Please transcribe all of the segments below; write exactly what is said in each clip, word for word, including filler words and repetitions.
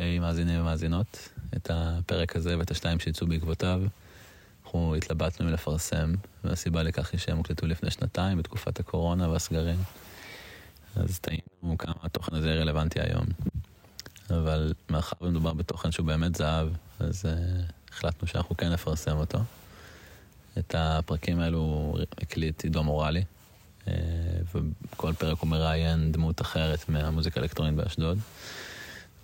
מאזינים ומאזינות את הפרק הזה ואת השתיים שיצאו בעקבותיו. אנחנו התלבטנו מלפרסם, והסיבה לכך היא שהם הוקלטו לפני שנתיים בתקופת הקורונה והסגרים, אז טעינו כמה התוכן הזה רלוונטי היום, אבל מאחר ומדובר בתוכן שהוא באמת זהב, אז uh, החלטנו שאנחנו כן נפרסם אותו. את הפרקים האלו הקליט עידו מורלי, uh, וכל פרק הוא מראיין דמות אחרת מהמוזיקה האלקטרונית באשדוד.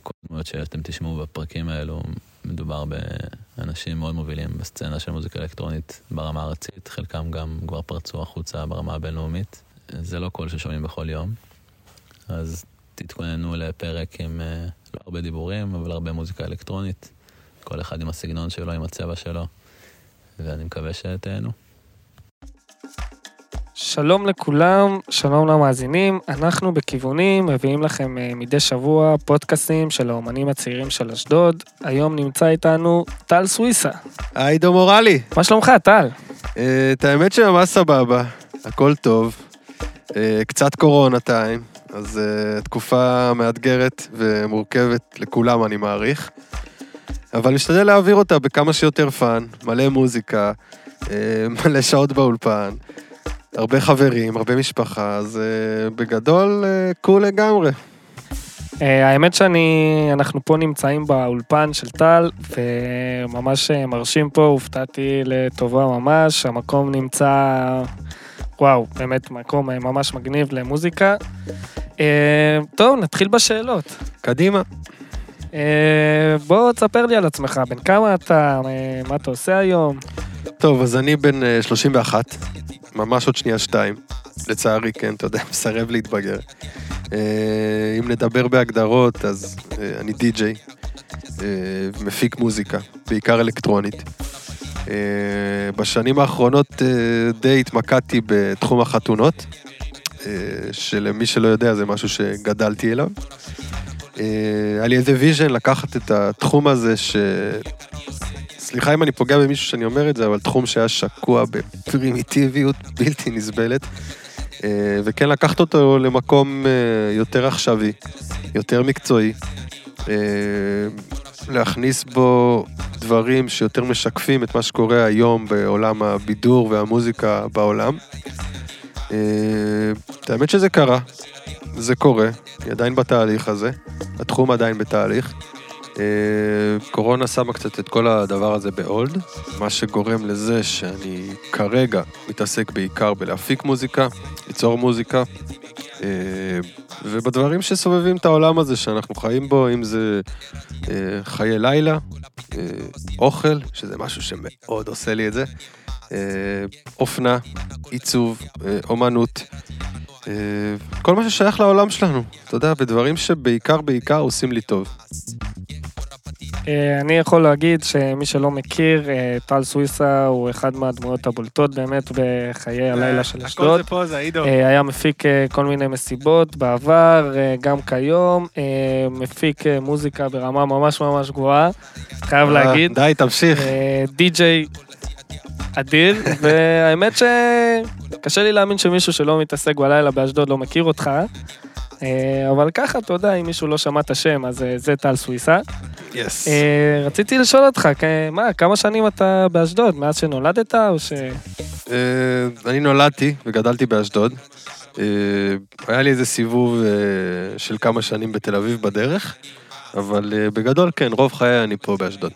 כל דמות שאתם תשמעו בפרקים האלו, מדובר באנשים מאוד מובילים בסצנה של מוזיקה אלקטרונית ברמה הארצית, חלקם גם כבר פרצו החוצה ברמה הבינלאומית. זה לא קול ששומעים בכל יום, אז תתכוננו לפרק עם לא הרבה דיבורים, אבל הרבה מוזיקה אלקטרונית, כל אחד עם הסגנון שלו, עם הצבע שלו, ואני מקווה שתהנו. שלום לכולם, שלום למאזינים, אנחנו בכיוונים, מביאים לכם מדי שבוע פודקאסים של האומנים הצעירים של אשדוד. היום נמצא איתנו טל סוויסא. עידו מורלי. מה שלומך, טל? את האמת שממש סבבה, הכל טוב, קצת קורונה טיים, אז תקופה מאתגרת ומורכבת לכולם אני מעריך, אבל נשתדל להעביר אותה בכמה שיותר פן, מלא מוזיקה, מלא שעות באולפן, הרבה חברים, הרבה משפחה, אז בגדול קול לגמרי. האמת שאנחנו פה נמצאים באולפן של טל, וממש מרשים פה, הופתעתי לטובה ממש, המקום נמצא... וואו, באמת מקום ממש מגניב למוזיקה. טוב, נתחיל בשאלות. קדימה. בוא תספר לי על עצמך, בן כמה אתה, מה אתה עושה היום? טוב, אז אני בן שלושים ואחת, ממש עוד שנייה שתיים. לצערי, כן, אתה יודע, מסרב להתבגר. אם נדבר בהגדרות, אז אני די-ג'יי, מפיק מוזיקה, בעיקר אלקטרונית. בשנים האחרונות די התמקדתי בתחום החתונות, שלמי שלא יודע זה משהו שגדלתי אליו. היה לי איזה ויז'ן לקחת את התחום הזה ש... סליחה אם אני פוגע במישהו שאני אומר את זה, אבל תחום שהיה שקוע בפרימיטיביות בלתי נסבלת, וכן לקחת אותו למקום יותר עכשווי, יותר מקצועי, להכניס בו דברים שיותר משקפים את מה שקורה היום בעולם הבידור והמוזיקה בעולם. האמת שזה קרה, זה קורה, אני עדיין בתהליך הזה, התחום עדיין בתהליך. קורונה שמה קצת את כל הדבר הזה בעולד, מה שגורם לזה שאני כרגע מתעסק בעיקר בלהפיק מוזיקה, ליצור מוזיקה, ובדברים שסובבים את העולם הזה שאנחנו חיים בו, אם זה חיי לילה, אוכל, שזה משהו שמאוד עושה לי את זה, אופנה, עיצוב, אומנות, כל מה ששייך לעולם שלנו, אתה יודע, בדברים שבעיקר בעיקר עושים לי טוב. אני יכול להגיד שמי שלא מכיר, טל סוויסא הוא אחד מהדמויות הבולטות באמת בחיי הלילה של אשדוד. הכל זה פה, זה עידו. היה מפיק כל מיני מסיבות בעבר, גם כיום, מפיק מוזיקה ברמה ממש ממש גבוהה, חייב להגיד. די, תמשיך. די-ג'יי אדיר, והאמת שקשה לי להאמין שמישהו שלא מתעסק בלילה באשדוד לא מכיר אותך, אבל ככה, אתה יודע, אם מישהו לא שמע את השם, אז זה טל סוויסא. Yes. רציתי לשאול אותך, מה, כמה שנים אתה באשדוד? מאז שנולדת או ש... אני נולדתי וגדלתי באשדוד. היה לי איזה סיבוב של כמה שנים בתל אביב בדרך, אבל בגדול, כן, רוב חיי אני פה באשדוד.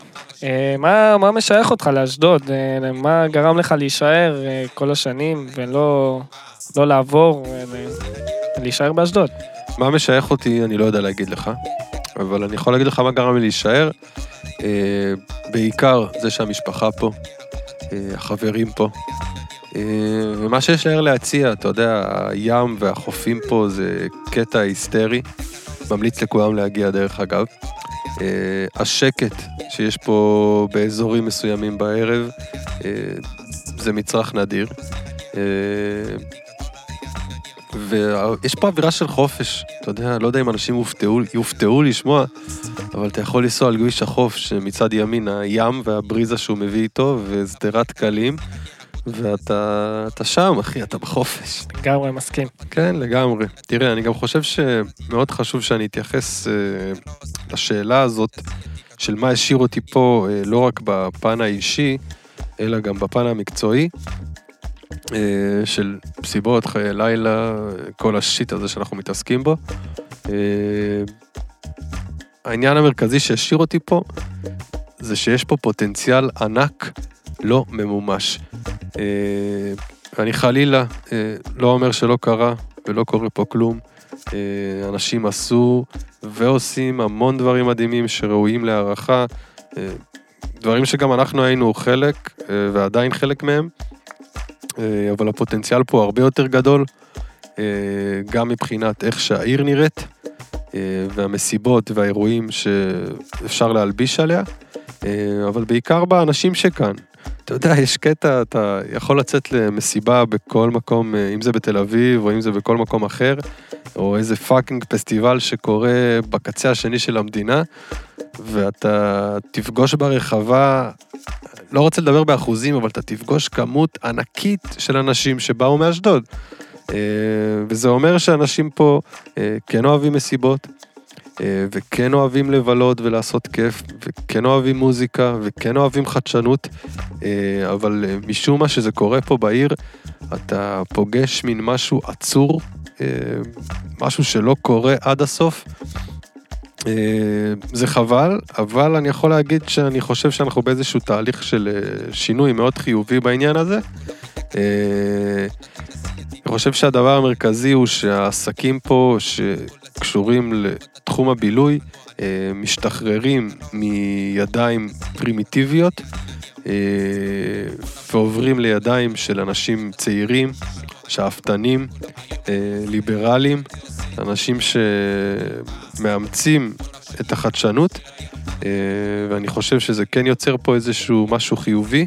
מה, מה משייך אותך לאשדוד? מה גרם לך להישאר כל השנים ולא לא לעבור ולהישאר באשדוד? מה משייך אותי, אני לא יודע להגיד לך. אבל אני יכול להגיד לך מה גרם לי להישאר, בעיקר זה שהמשפחה פה, החברים פה, ומה שיש להר להציע, אתה יודע, הים והחופים פה זה קטע היסטרי, ממליץ לכולם להגיע דרך אגב. השקט שיש פה באזורים מסוימים בערב, זה מצרך נדיר, ויש פה אווירה של חופש, אתה יודע, לא יודע אם אנשים יופתעו, יופתעו לשמוע, אבל אתה יכול לנסוע על גביש החוף שמצד ימין, הים והבריזה שהוא מביא איתו, וסדרת קלים, ואתה שם, אחי, אתה בחופש. לגמרי, מסכים. כן, לגמרי. תראה, אני גם חושב שמאוד חשוב שאני אתייחס לשאלה הזאת, של מה השאיר אותי פה, לא רק בפן האישי, אלא גם בפן המקצועי, של סיבות, חיי לילה, כל השיט הזה שאנחנו מתעסקים בו. העניין המרכזי שהשאיר אותי פה, זה שיש פה פוטנציאל ענק, לא ממומש. אני חלילה לא אומר שלא קרה ולא קורה פה כלום. אנשים עשו ועושים המון דברים מדהימים שראויים להערכה, דברים שגם אנחנו היינו חלק ועדיין חלק מהם, אבל הפוטנציאל פה הרבה יותר גדול, גם מבחינת איך שהעיר נראית והמסיבות והאירועים שאפשר להלביש עליה, אבל בעיקר באנשים שכאן. אתה יודע, יש קטע, אתה יכול לצאת למסיבה בכל מקום, אם זה בתל אביב, או אם זה בכל מקום אחר, או איזה פאקינג פסטיבל שקורה בקצה השני של המדינה, ואתה תפגוש ברחבה, לא רוצה לדבר באחוזים, אבל אתה תפגוש כמות ענקית של אנשים שבאו מאשדוד. וזה אומר שאנשים פה כן אוהבים מסיבות, וכן אוהבים לבלות ולעשות כיף, וכן אוהבים מוזיקה, וכן אוהבים חדשנות, אבל משום מה שזה קורה פה בעיר, אתה פוגש מין משהו עצור, משהו שלא קורה עד הסוף, זה חבל, אבל אני יכול להגיד שאני חושב שאנחנו באיזשהו תהליך של שינוי מאוד חיובי בעניין הזה. אני חושב שהדבר המרכזי הוא שהעסקים פה שקשורים לתחום הבילוי משתחררים מידיים פרימיטיביות ועוברים לידיים של אנשים צעירים, שאפתנים, ליברליים, אנשים שמאמצים את החדשנות, ואני חושב שזה כן יוצר פה איזשהו משהו חיובי,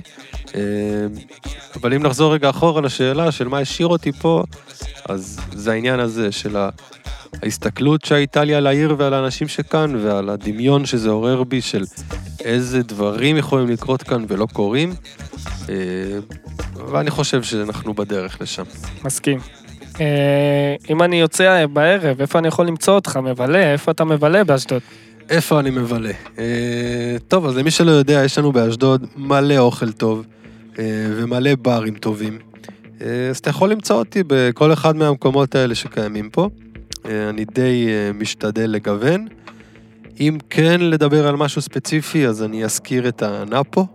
אבל אם נחזור רגע אחורה לשאלה של מה השאיר אותי פה, אז זה העניין הזה של ההסתכלות שהייתה לי על העיר ועל האנשים שכאן, ועל הדמיון שזה עורר בי של איזה דברים יכולים לקרות כאן ולא קורים, ואני חושב שאנחנו בדרך לשם. מסכים. אם אני יוצא בערב, איפה אני יכול למצוא אותך? מבלה? איפה אתה מבלה באשדוד? איפה אני מבלה? טוב, אז למי שלא יודע, יש לנו באשדוד מלא אוכל טוב, ומלא ברים טובים. אז אתה יכול למצוא אותי בכל אחד מהמקומות האלה שקיימים פה. אני די משתדל לגוון. אם כן לדבר על משהו ספציפי, אז אני אזכיר את הנפו,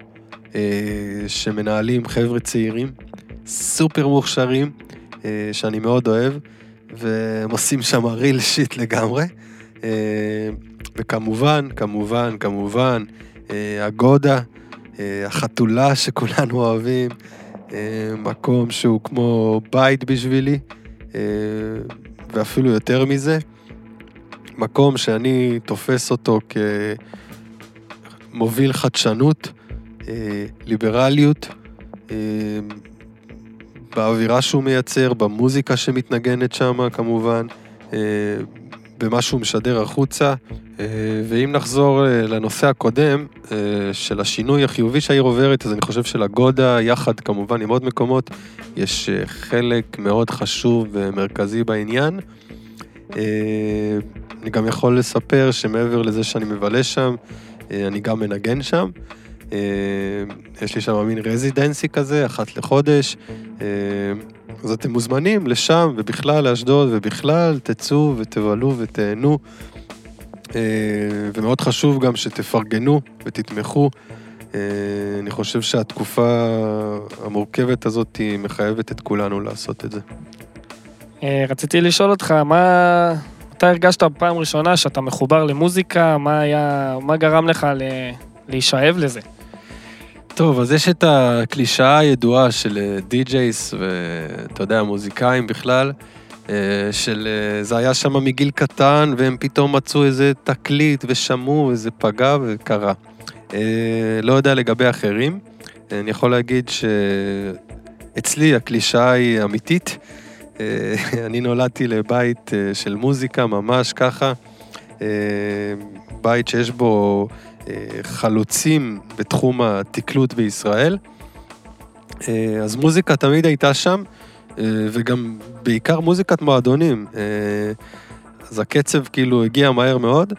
שמנהלים חבר'ה צעירים, סופר מוכשרים, שאני מאוד אוהב, והם עושים שם ריל שיט לגמרי. וכמובן, כמובן, כמובן, הגודה, החתולה שכולנו אוהבים, מקום שהוא כמו בית בשבילי, ואפילו יותר מזה, מקום שאני תופס אותו כמוביל חדשנות, ליברליות, באווירה שהוא מייצר, במוזיקה שמתנגנת שם כמובן, במה שהוא משדר החוצה, ואם נחזור לנושא הקודם, של השינוי החיובי שהעיר עוברת, אז אני חושב שלגודה, יחד כמובן עם עוד מקומות, יש חלק מאוד חשוב ומרכזי בעניין. אני גם יכול לספר שמעבר לזה שאני מבלה שם, אני גם מנגן שם, יש לי שם מין רזידנסי כזה, אחת לחודש, אז אתם מוזמנים לשם, ובכלל לאשדוד, ובכלל תצאו ותבלו ותהנו, ומאוד חשוב גם שתפרגנו ותתמכו. אני חושב שהתקופה המורכבת הזאת היא מחייבת את כולנו לעשות את זה. רציתי לשאול אותך, מה... אתה הרגשת פעם ראשונה שאתה מחובר למוזיקה, מה היה... מה גרם לך ל... להישאב לזה? טוב, אז יש את הקלישאה הידועה של די-ג'ייס ואתה יודע, מוזיקאים בכלל, של זה היה שם מגיל קטן, והם פתאום מצאו איזה תקליט ושמעו, וזה פגע וקרה. לא יודע לגבי אחרים, אני יכול להגיד שאצלי הקלישאה היא אמיתית, אני נולדתי לבית של מוזיקה ממש ככה, בית שיש בו חלוצים בתחום התקלות בישראל, אז מוזיקה תמיד הייתה שם, וגם בעיקר מוזיקת מועדונים, אז הקצב כאילו הגיע מהר מאוד,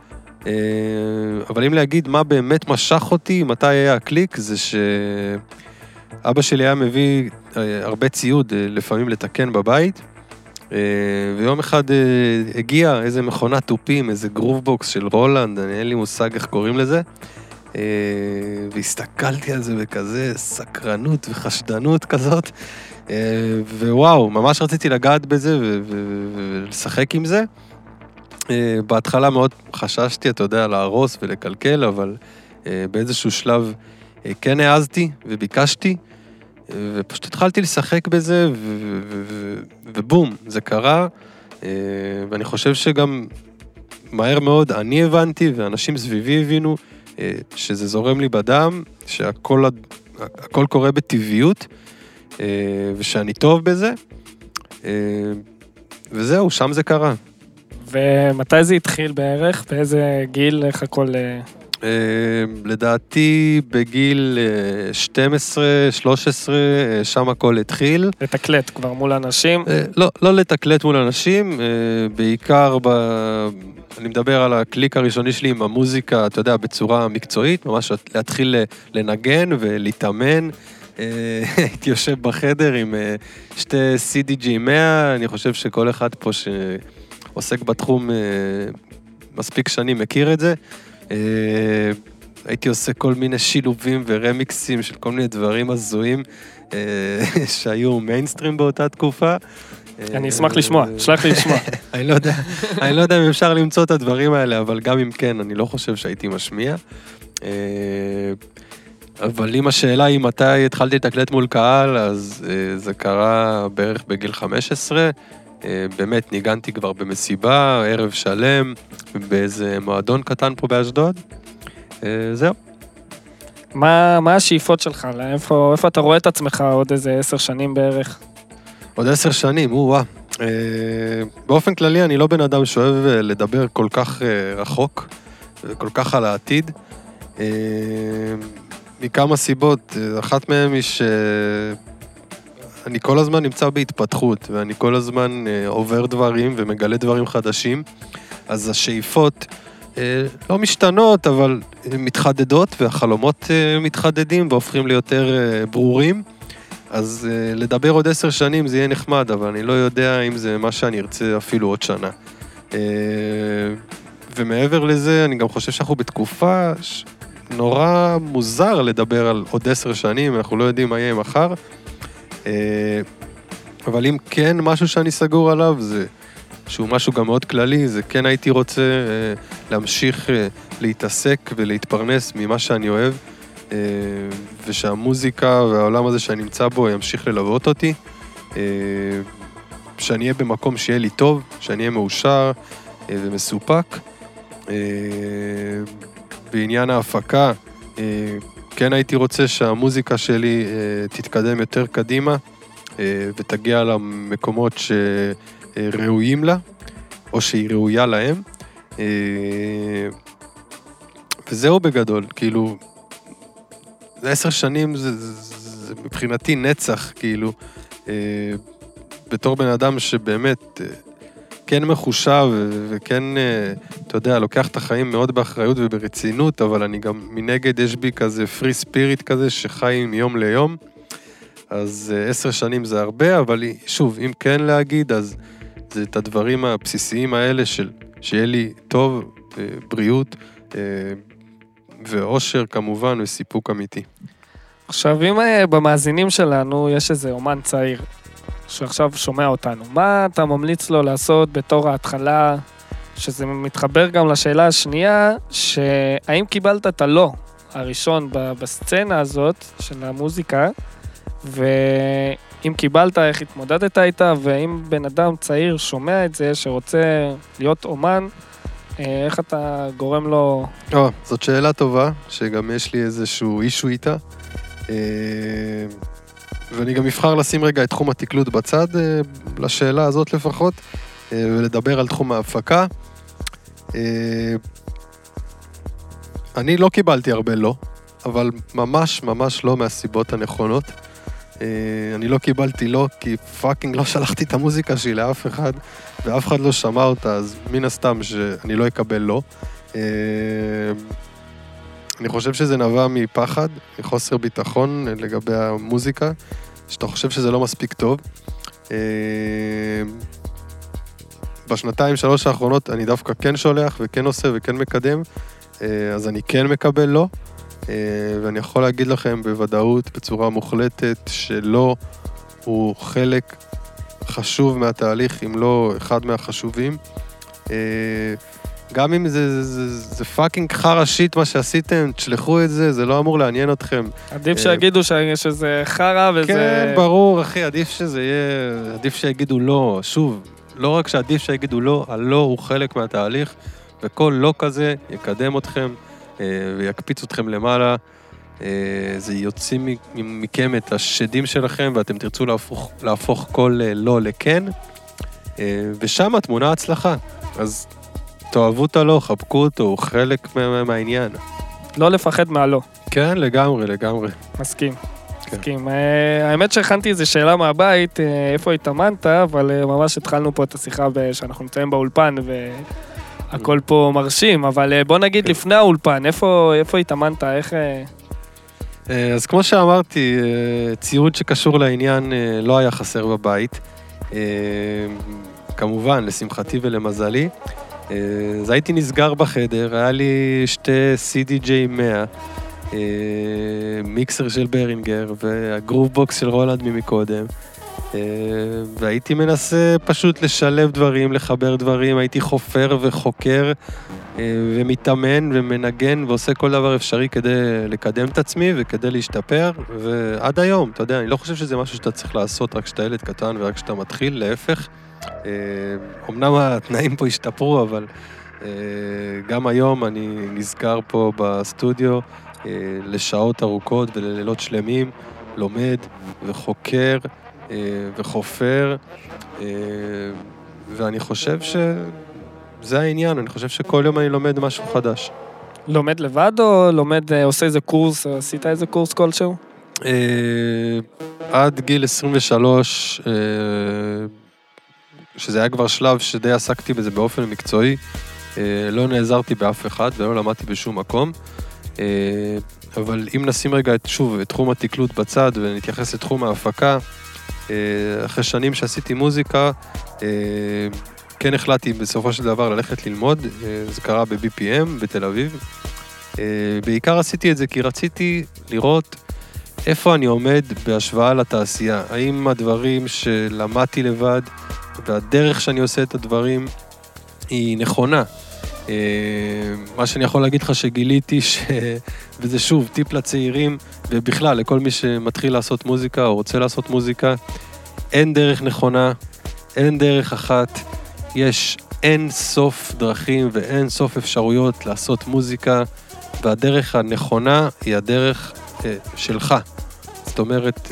אבל אם להגיד מה באמת משך אותי, מתי היה הקליק, זה שאבא שלי היה מביא הרבה ציוד לפעמים לתקן בבית, ויום אחד הגיע איזה מכונת טופים, איזה גרובבוקס של רולנד, אין לי מושג איך קוראים לזה, והסתכלתי על זה בכזה סקרנות וחשדנות כזאת, ווואו, ממש רציתי לגעת בזה ולשחק עם זה. בהתחלה מאוד חששתי, אתה יודע, להרוס ולקלקל, אבל באיזשהו שלב כן העזתי וביקשתי, ופשוט התחלתי לשחק בזה, ובום, זה קרה, ואני חושב שגם מהר מאוד אני הבנתי, ואנשים סביבי הבינו, שזה זורם לי בדם, שהכל הכל קורה בטבעיות, ושאני טוב בזה, וזהו, שם זה קרה. ומתי זה התחיל בערך? באיזה גיל? איך הכל... לדעתי בגיל שתים עשרה, שלוש עשרה, שם הכל התחיל. לתקלט כבר מול אנשים? לא, לא לתקלט מול אנשים, בעיקר ב... אני מדבר על הקליק הראשוני שלי עם המוזיקה, אתה יודע, בצורה מקצועית, ממש להתחיל לנגן ולהתאמן. הייתי יושב בחדר עם שתי סי די ג'יי מאה, אני חושב שכל אחד פה שעוסק בתחום מספיק שאני מכיר את זה. הייתי עושה כל מיני שילובים ורמיקסים של כל מיני דברים הזויים שהיו מיינסטרים באותה תקופה. אני אשמח לשמוע, שלח לי לשמוע. אני לא יודע, אני לא יודע אם אפשר למצוא את הדברים האלה, אבל גם אם כן, אני לא חושב שהייתי משמיע. אבל אם השאלה היא מתי התחלתי לתקלט מול קהל, אז זה קרה בערך בגיל חמש עשרה, באמת ניגנתי כבר במסיבה, ערב שלם, באיזה מועדון קטן פה באשדוד, זהו. מה, מה השאיפות שלך? איפה, איפה אתה רואה את עצמך עוד איזה עשר שנים בערך? עוד עשר שנים, וואו. באופן כללי אני לא בן אדם שאוהב לדבר כל כך רחוק, כל כך על העתיד. מכמה סיבות, אחת מהן היא ש... אני כל הזמן נמצא בהתפתחות, ואני כל הזמן עובר דברים ומגלה דברים חדשים, אז השאיפות לא משתנות, אבל מתחדדות, והחלומות מתחדדים והופכים ליותר ברורים, אז לדבר עוד עשר שנים זה יהיה נחמד, אבל אני לא יודע אם זה מה שאני ארצה אפילו עוד שנה. ומעבר לזה, אני גם חושב שאנחנו בתקופה נורא מוזר לדבר על עוד עשר שנים, אנחנו לא יודעים מה יהיה מחר, אבל אם כן משהו שאני סגור עליו, זה שהוא משהו גם מאוד כללי, זה כן הייתי רוצה להמשיך להתעסק ולהתפרנס ממה שאני אוהב, ושהמוזיקה והעולם הזה שאני נמצא בו ימשיך ללוות אותי, שאני אהיה במקום שיהיה לי טוב, שאני אהיה מאושר ומסופק. בעניין ההפקה, כן הייתי רוצה שהמוזיקה שלי תתקדם יותר קדימה ותגיע למקומות שראויים לה או שהיא ראויה להם, וזהו בגדול, כאילו עשר שנים זה, זה מבחינתי נצח, כאילו בתור בן אדם שבאמת כן מחושב וכן, אתה יודע, לוקח את החיים מאוד באחריות וברצינות, אבל אני גם מנגד יש בי כזה פרי ספיריט כזה שחיים יום ליום, אז עשר שנים זה הרבה, אבל שוב, אם כן להגיד, אז זה את הדברים הבסיסיים האלה של שיהיה לי טוב, בריאות ואושר כמובן וסיפוק אמיתי. עכשיו, אם במאזינים שלנו יש איזה אומן צעיר, שעכשיו שומע אותנו, מה אתה ממליץ לו לעשות בתור ההתחלה, שזה מתחבר גם לשאלה השנייה, שהאם קיבלת את הלא הראשון בסצנה הזאת של המוזיקה, ואם קיבלת, איך התמודדת איתה, ואם בן אדם צעיר שומע את זה, שרוצה להיות אומן, איך אתה גורם לו... או, זאת שאלה טובה, שגם יש לי איזשהו אישו איתה. ואני גם מבחר לשים רגע את תחום התקלוט בצד, לשאלה הזאת לפחות, ולדבר על תחום ההפקה. אני לא קיבלתי הרבה לא, אבל ממש ממש לא מהסיבות הנכונות. אני לא קיבלתי לא, כי פאקינג לא שלחתי את המוזיקה שלי לאף אחד, ואף אחד לא שמע אותה, אז מן הסתם שאני לא אקבל לא. אני חושב שזה נבע מפחד, מחוסר ביטחון לגבי המוזיקה, שאתה חושב שזה לא מספיק טוב. בשנתיים, שלוש האחרונות, אני דווקא כן שולח וכן עושה וכן מקדם, אז אני כן מקבל לא, ואני יכול להגיד לכם בוודאות, בצורה מוחלטת, שלא הוא חלק חשוב מהתהליך, אם לא אחד מהחשובים. גם אם זה, זה, זה, זה פאקינג חרא שיט מה שעשיתם, תשלחו את זה, זה לא אמור לעניין אתכם. עדיף שיגידו שזה חרא וזה... כן, ברור, אחי, עדיף שזה יהיה... עדיף שיגידו לא. שוב, לא רק שעדיף שיגידו לא, הלא הוא חלק מהתהליך, וכל לא כזה יקדם אתכם ויקפיץ אתכם למעלה. זה יוציא מכם את השדים שלכם, ואתם תרצו להפוך, להפוך כל לא לכן. ושם התמונה הצלחה. אז... תאהבו אותה לא, חבקו אותו, הוא חלק מהעניין. לא לפחד מהלא. כן, לגמרי, לגמרי. מסכים, מסכים. האמת שהכנתי איזו שאלה מהבית, איפה התאמנת, אבל ממש התחלנו פה את השיחה שאנחנו נמצאים באולפן, והכל פה מרשים, אבל בוא נגיד לפני האולפן, איפה התאמנת, איך... אז כמו שאמרתי, ציוד שקשור לעניין לא היה חסר בבית, כמובן, לשמחתי ולמזלי, אז הייתי נסגר בחדר, היה לי שתי סי די ג'יי מאה, מיקסר של ברינגר והגרוב בוקס של רולנד ממקודם, והייתי מנסה פשוט לשלב דברים, לחבר דברים, הייתי חופר וחוקר ומתאמן ומנגן ועושה כל דבר אפשרי כדי לקדם את עצמי וכדי להשתפר, ועד היום, אתה יודע, אני לא חושב שזה משהו שאתה צריך לעשות רק כשאתה ילד קטן ורק כשאתה מתחיל, להפך. אמנם התנאים פה השתפרו, אבל גם היום אני נזכר פה בסטודיו לשעות ארוכות וללילות שלמים, לומד וחוקר וחופר, ואני חושב שזה העניין, אני חושב שכל יום אני לומד משהו חדש. לומד לבד או לומד, עושה איזה קורס, עשית איזה קורס כלשהו? עד גיל עשרים ושלוש, שזה היה כבר שלב שדי עסקתי בזה באופן מקצועי, לא נעזרתי באף אחד ולא למדתי בשום מקום, אבל אם נשים רגע את, שוב, את תחום התקלות בצד ונתייחס לתחום ההפקה, אחרי שנים שעשיתי מוזיקה, כן החלטתי בסופו של דבר ללכת ללמוד, זה קרה ב-בי פי אם בתל אביב, בעיקר עשיתי את זה כי רציתי לראות איפה אני עומד בהשוואה לתעשייה, האם הדברים שלמדתי לבד, והדרך שאני עושה את הדברים היא נכונה. מה שאני יכול להגיד לך שגיליתי, ש... וזה שוב, טיפ לצעירים, ובכלל, לכל מי שמתחיל לעשות מוזיקה או רוצה לעשות מוזיקה, אין דרך נכונה, אין דרך אחת, יש אין סוף דרכים ואין סוף אפשרויות לעשות מוזיקה, והדרך הנכונה היא הדרך שלך. זאת אומרת...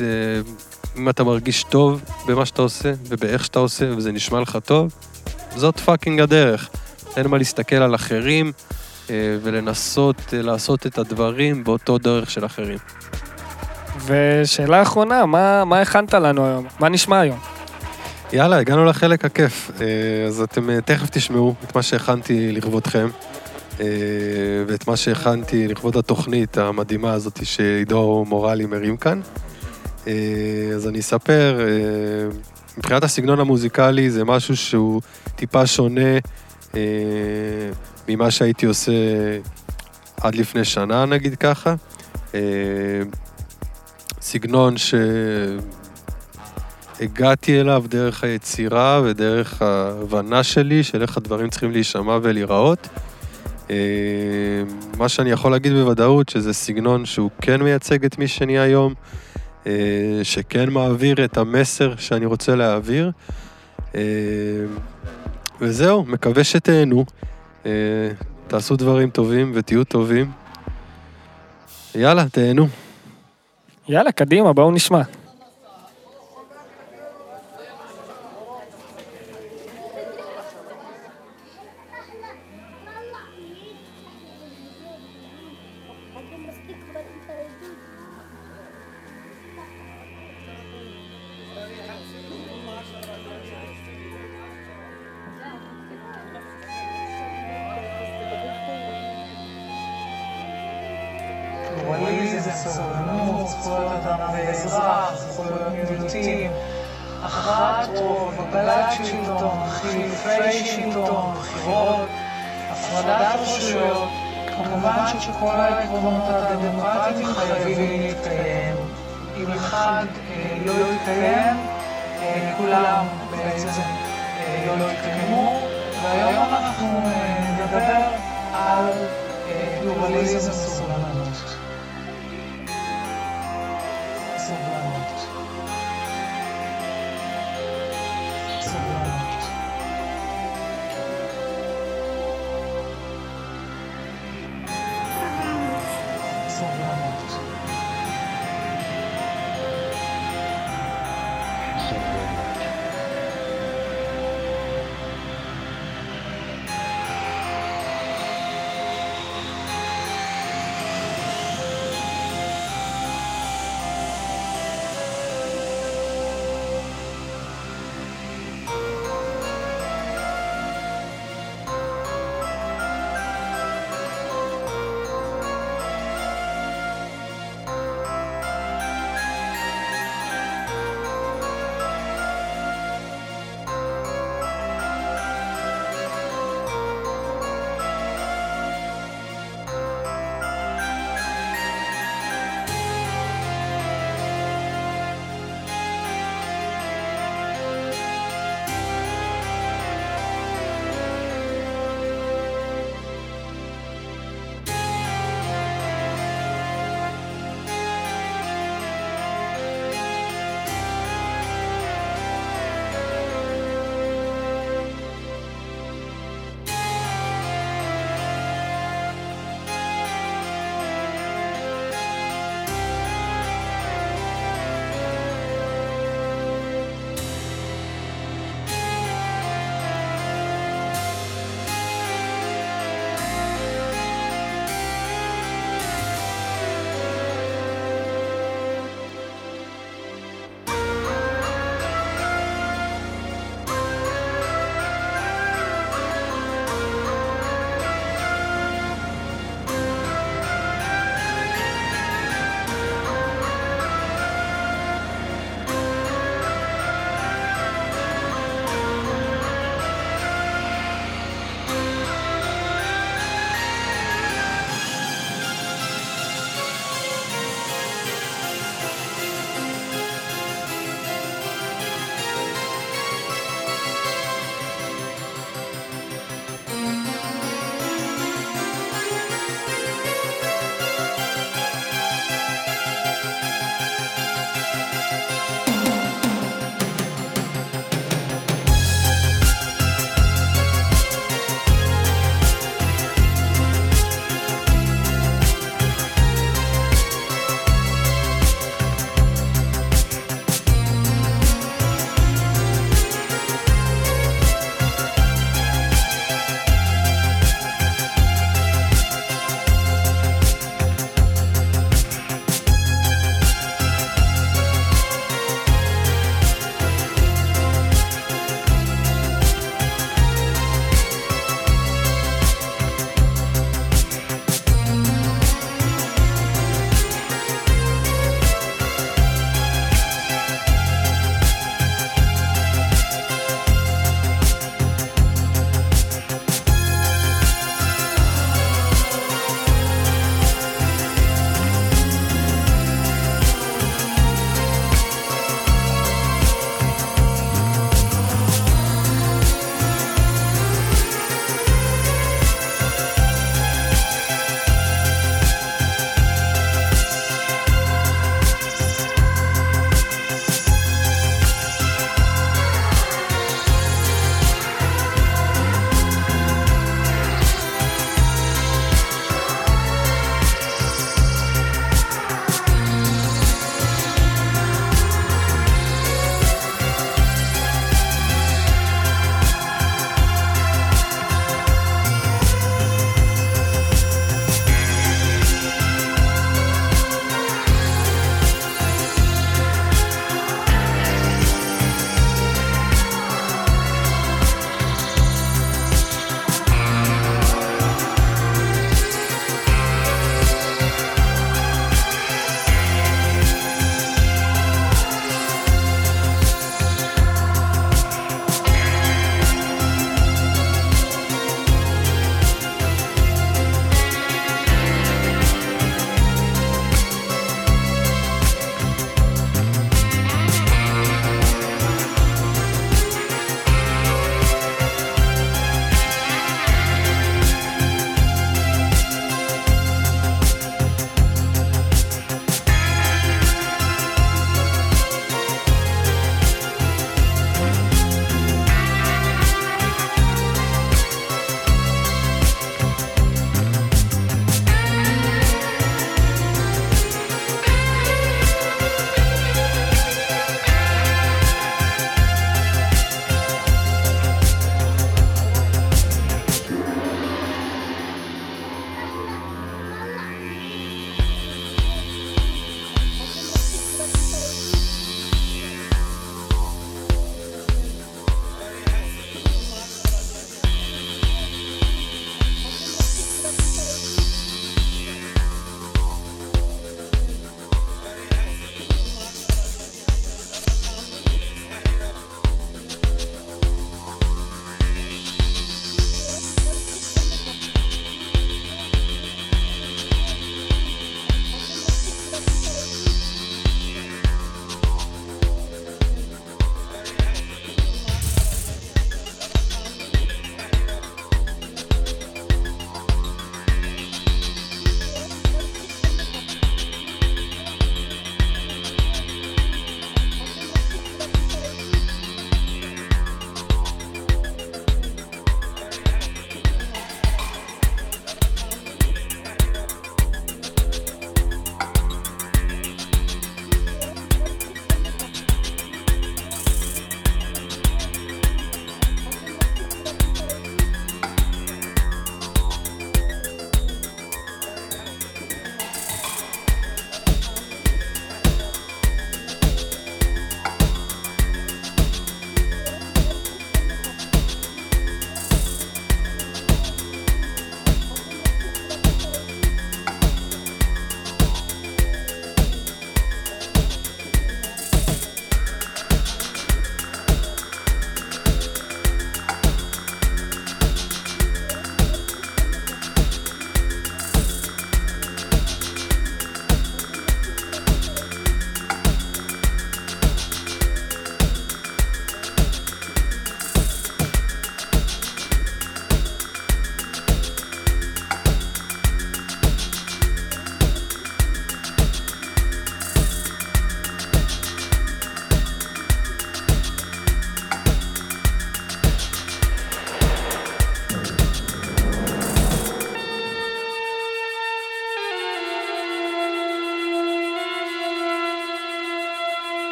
אם אתה מרגיש טוב במה שאתה עושה, ובאיך שאתה עושה, וזה נשמע לך טוב, זאת פאקינג הדרך. אין מה להסתכל על אחרים, ולנסות לעשות את הדברים באותו דרך של אחרים. ושאלה האחרונה, מה, מה הכנת לנו היום? מה נשמע היום? יאללה, הגענו לחלק הכיף. אז אתם תכף תשמעו את מה שהכנתי לכבודכם, ואת מה שהכנתי לכבוד התוכנית המדהימה הזאת שעידו מורלי מרים כאן. אז אני אספר, מבחינת הסגנון המוזיקלי זה משהו שהוא טיפה שונה ממה שהייתי עושה עד לפני שנה, נגיד ככה. סגנון שהגעתי אליו דרך היצירה ודרך ההבנה שלי, של איך הדברים צריכים להישמע ולהיראות. מה שאני יכול להגיד בוודאות, שזה סגנון שהוא כן מייצג את מי שאני היום, שכן מעביר את המסר שאני רוצה להעביר, וזהו, מקווה שתהנו, תעשו דברים טובים ותהיו טובים, יאללה, תהנו. יאללה, קדימה, בואו נשמע. רואים איזה סובנות, זכויות אדם ואזרח, זכויות מיעוטים, הכרעת רוב, הגבלת שלטון, חילופי שלטון, בחירות, הפרדת רשויות, כמובן שכל העקרונות הדמוקרטיים חייבים להתקיים. אם אחד לא יתקיים, כולם בעצם לא יתקיימו, והיום אנחנו נדבר על פלורליזם וסובלנות.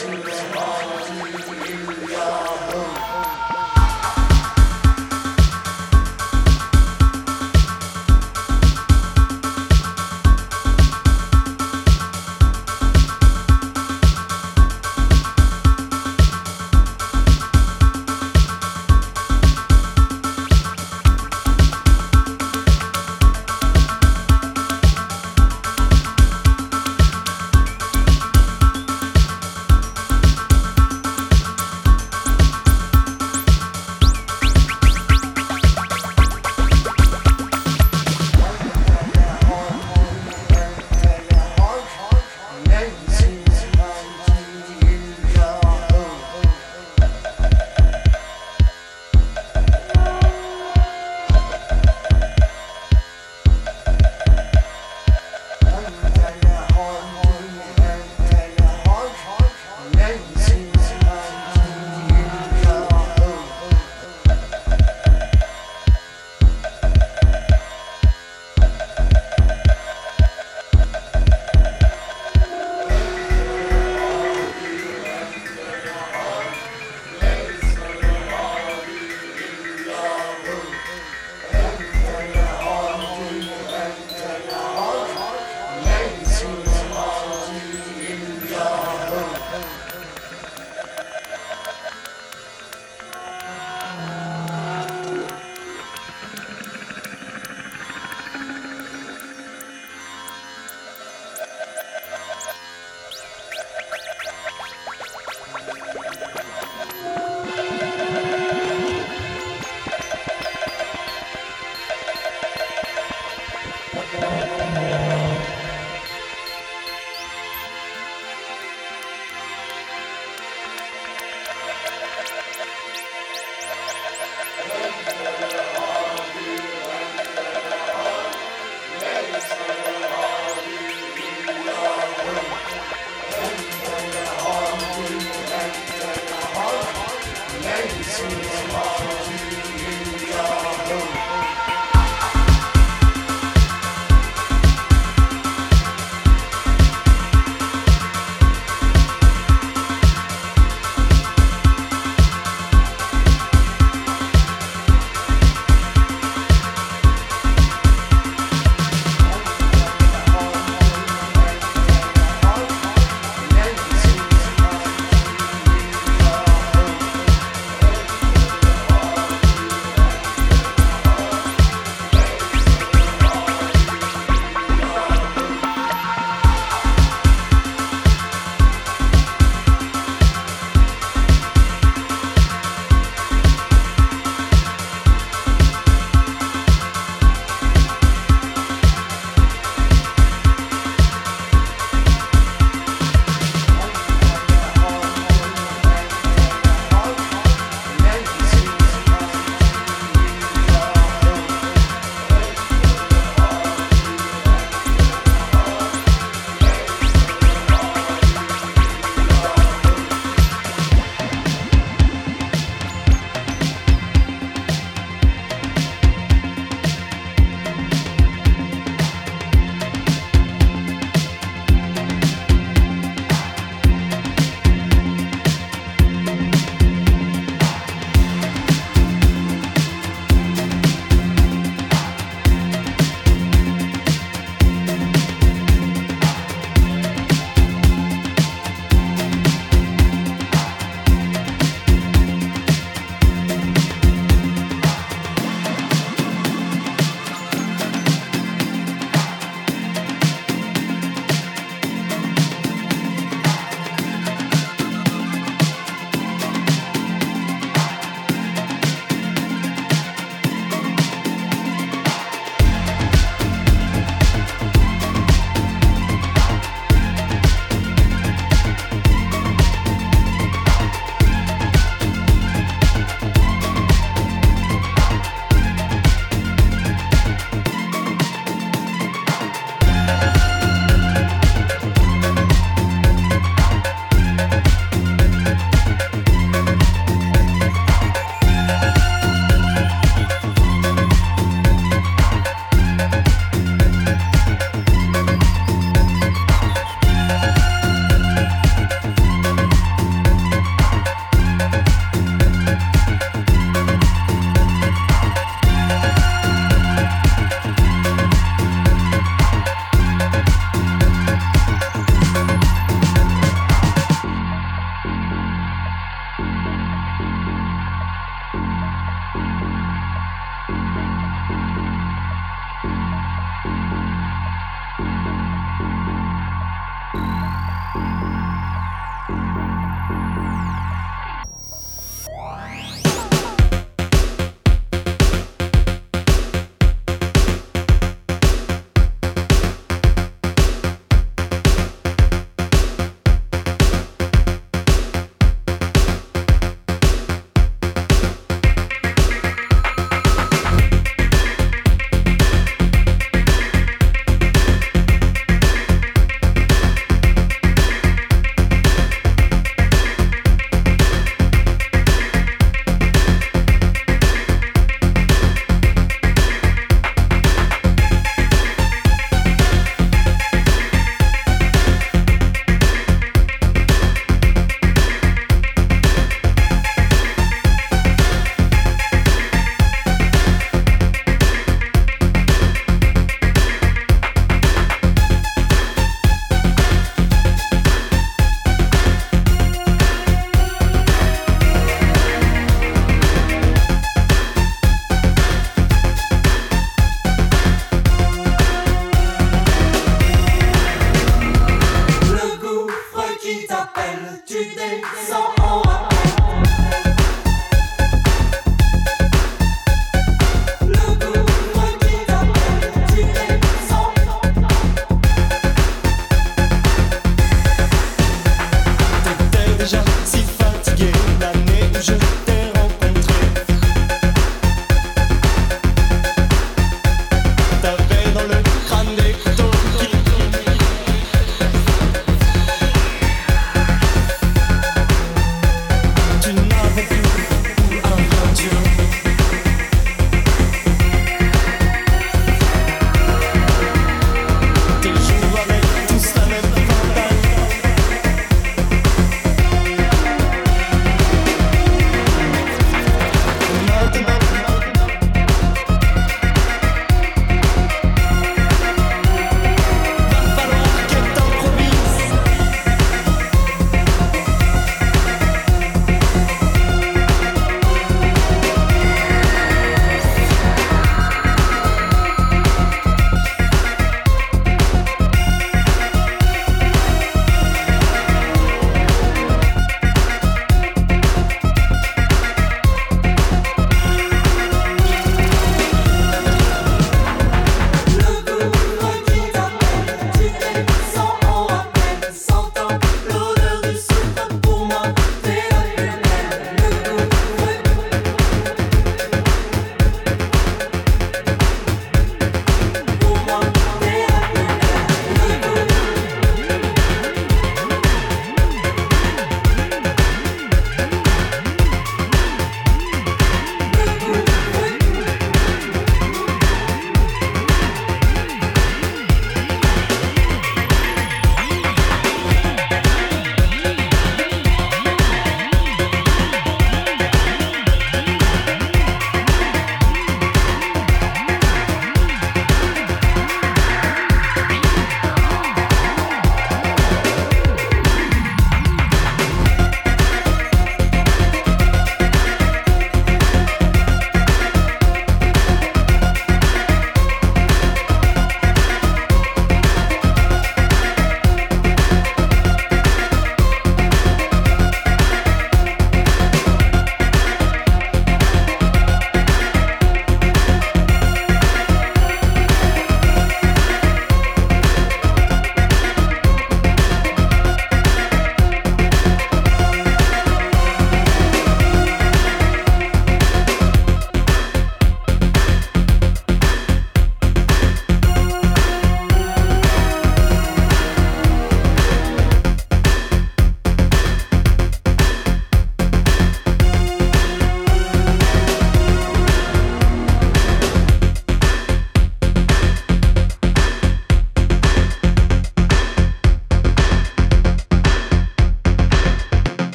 to the